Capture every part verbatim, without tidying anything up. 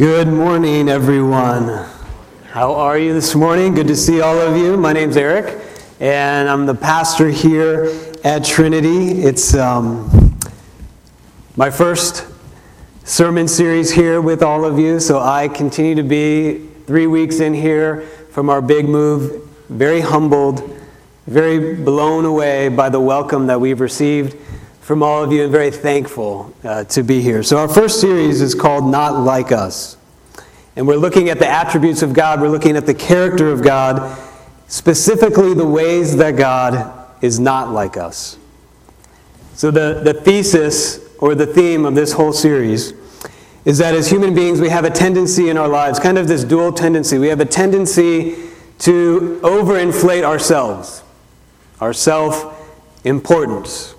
Good morning, everyone. How are you this morning? Good to see all of you. My name's Eric, and I'm the pastor here at Trinity. It's um, my first sermon series here with all of you, so I continue to be three weeks in here from our big move, very humbled, very blown away by the welcome that we've received from all of you, and very thankful uh, to be here. So our first series is called Not Like Us. And we're looking at the attributes of God. We're looking at the character of God, specifically the ways that God is not like us. So the, the thesis or the theme of this whole series is that as human beings, we have a tendency in our lives, kind of this dual tendency. We have a tendency to overinflate ourselves, our self-importance.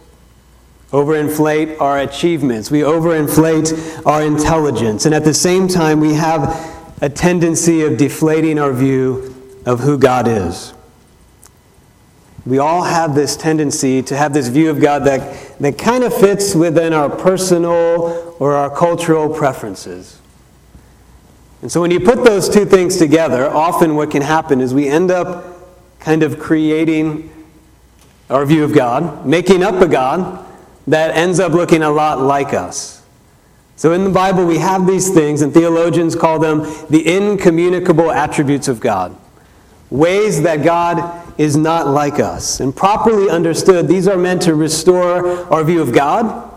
Overinflate our achievements. We overinflate our intelligence. And at the same time, we have a tendency of deflating our view of who God is. We all have this tendency to have this view of God that, that kind of fits within our personal or our cultural preferences. And so when you put those two things together, often what can happen is we end up kind of creating our view of God, making up a God that ends up looking a lot like us. So in the Bible, we have these things, and theologians call them the incommunicable attributes of God, ways that God is not like us. And properly understood, these are meant to restore our view of God,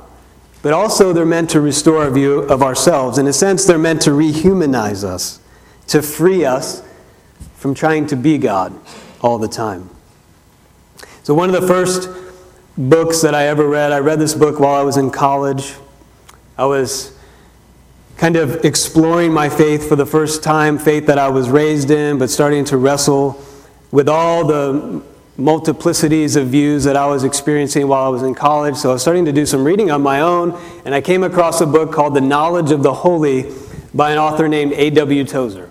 but also they're meant to restore our view of ourselves. In a sense, they're meant to rehumanize us, to free us from trying to be God all the time. So one of the first books that I ever read. I read this book while I was in college. I was kind of exploring my faith for the first time, faith that I was raised in, but starting to wrestle with all the multiplicities of views that I was experiencing while I was in college. So I was starting to do some reading on my own, and I came across a book called The Knowledge of the Holy by an author named A W Tozer.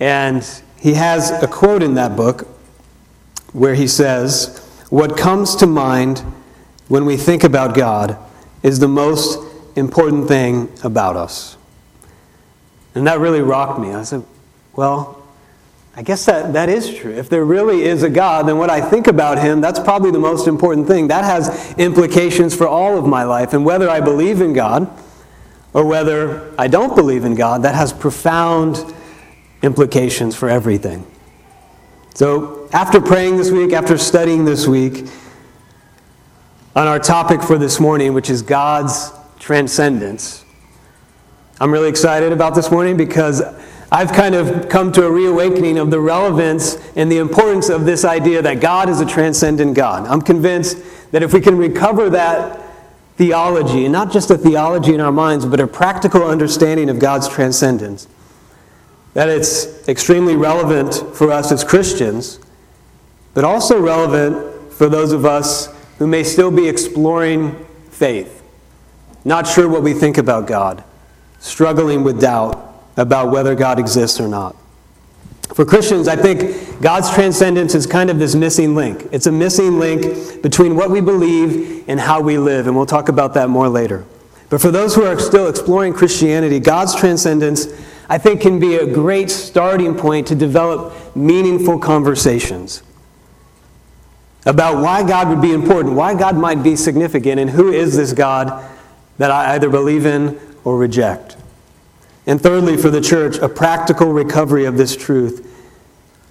And he has a quote in that book where he says, "What comes to mind when we think about God is the most important thing about us." And that really rocked me. I said, well, I guess that, that is true. If there really is a God, then what I think about him, that's probably the most important thing. That has implications for all of my life. And whether I believe in God or whether I don't believe in God, that has profound implications for everything. So after praying this week, after studying this week, on our topic for this morning, which is God's transcendence, I'm really excited about this morning because I've kind of come to a reawakening of the relevance and the importance of this idea that God is a transcendent God. I'm convinced that if we can recover that theology, and not just a theology in our minds, but a practical understanding of God's transcendence, that it's extremely relevant for us as Christians, but also relevant for those of us who may still be exploring faith, not sure what we think about God, struggling with doubt about whether God exists or not. For Christians, I think God's transcendence is kind of this missing link. It's a missing link between what we believe and how we live, and we'll talk about that more later. But for those who are still exploring Christianity, God's transcendence, I think, can be a great starting point to develop meaningful conversations about why God would be important, why God might be significant, and who is this God that I either believe in or reject. And thirdly, for the church, a practical recovery of this truth